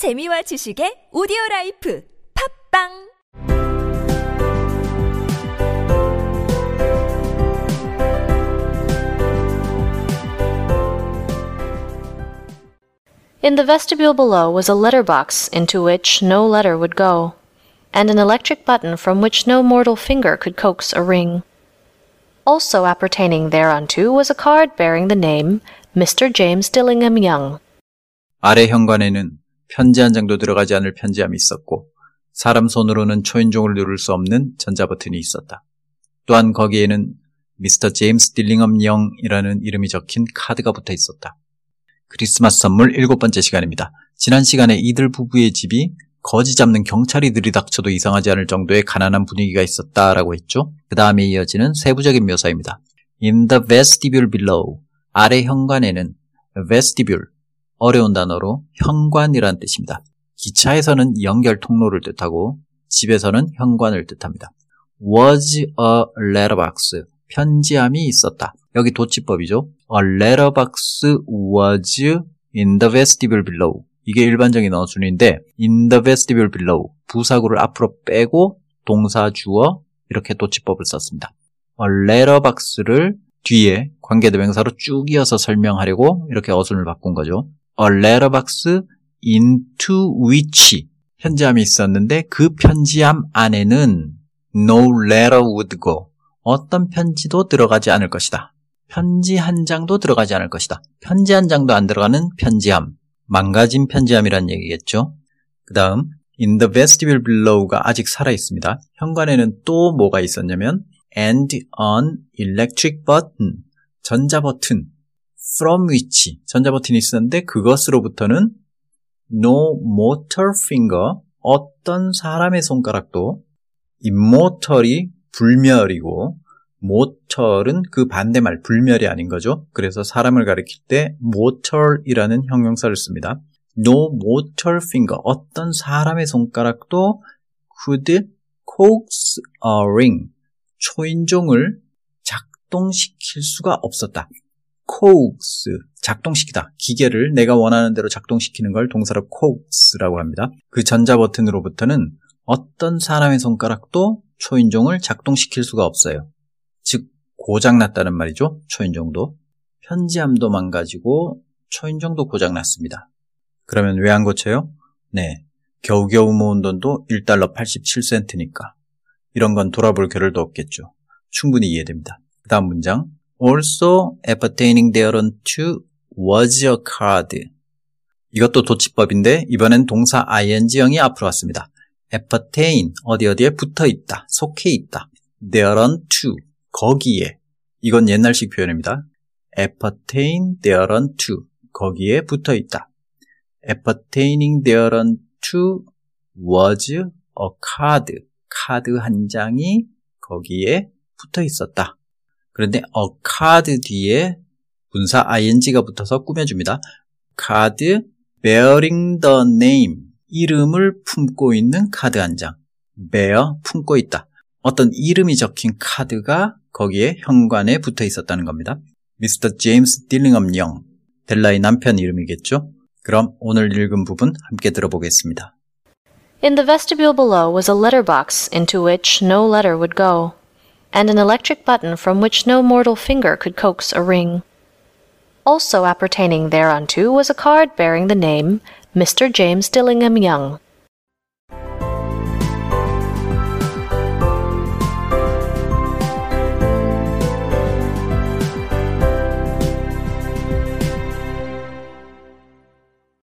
재미와 지식의 오디오라이프 팝빵 In the vestibule below was a letter box into which no letter would go, and an electric button from which no mortal finger could coax a ring. Also appertaining thereunto was a card bearing the name Mr. James Dillingham Young. 아래 현관에는 편지 한 장도 들어가지 않을 편지함이 있었고, 사람 손으로는 초인종을 누를 수 없는 전자버튼이 있었다. 또한 거기에는 Mr. James Dillingham Young이라는 이름이 적힌 카드가 붙어 있었다. 크리스마스 선물 7번째 시간입니다. 지난 시간에 이들 부부의 집이 거지 잡는 경찰이 들이닥쳐도 이상하지 않을 정도의 가난한 분위기가 있었다라고 했죠. 그 다음에 이어지는 세부적인 묘사입니다. In the vestibule below, 아래 현관에는 vestibule, 어려운 단어로 현관이라는 뜻입니다. 기차에서는 연결 통로를 뜻하고 집에서는 현관을 뜻합니다. Was a letterbox, 편지함이 있었다. 여기 도치법이죠. A letterbox was in the vestibule below. 이게 일반적인 어순인데 in the vestibule below, 부사구를 앞으로 빼고 동사 주어 이렇게 도치법을 썼습니다. A letterbox를 뒤에 관계대명사로 쭉 이어서 설명하려고 이렇게 어순을 바꾼 거죠. A letterbox into which 편지함이 있었는데 그 편지함 안에는 no letter would go, 어떤 편지도 들어가지 않을 것이다. 편지 한 장도 들어가지 않을 것이다. 편지 한 장도 안 들어가는 편지함, 망가진 편지함이란 얘기겠죠. 그 다음 in the vestibule below가 아직 살아있습니다. 현관에는 또 뭐가 있었냐면 and an electric button, 전자버튼 from which, 전자버튼이 있었는데 그것으로부터는 no mortal finger, 어떤 사람의 손가락도, immortal이 불멸이고 모털은 그 반대말 불멸이 아닌 거죠. 그래서 사람을 가리킬 때 모털이라는 형용사를 씁니다. No mortal finger, 어떤 사람의 손가락도 could coax a ring, 초인종을 작동시킬 수가 없었다. coax, 작동시키다. 기계를 내가 원하는 대로 작동시키는 걸 동사로 coax라고 합니다. 그 전자버튼으로부터는 어떤 사람의 손가락도 초인종을 작동시킬 수가 없어요. 즉 고장났다는 말이죠. 초인종도. 편지함도 망가지고 초인종도 고장났습니다. 그러면 왜 안 고쳐요? 네, 겨우겨우 모은 돈도 $1.87니까 이런 건 돌아볼 겨를도 없겠죠. 충분히 이해됩니다. 그 다음 문장 Also appertaining thereunto was a card. 이것도 도치법인데 이번엔 동사 ing형이 앞으로 왔습니다. appertain, 어디 어디에 붙어있다, 속해있다. thereunto, 거기에. 이건 옛날식 표현입니다. appertain thereunto, 거기에 붙어있다. appertaining thereunto was a card. 카드 한 장이 거기에 붙어있었다. 그런데 a card 뒤에 분사 ing가 붙어서 꾸며줍니다. card bearing the name, 이름을 품고 있는 카드 한 장. bear, 품고 있다. 어떤 이름이 적힌 카드가 거기에 현관에 붙어 있었다는 겁니다. Mr. James Dillingham Young, 델라의 남편 이름이겠죠? 그럼 오늘 읽은 부분 함께 들어보겠습니다. In the vestibule below was a letter box into which no letter would go, and an electric button from which no mortal finger could coax a ring. Also appertaining thereunto was a card bearing the name Mr. James Dillingham Young.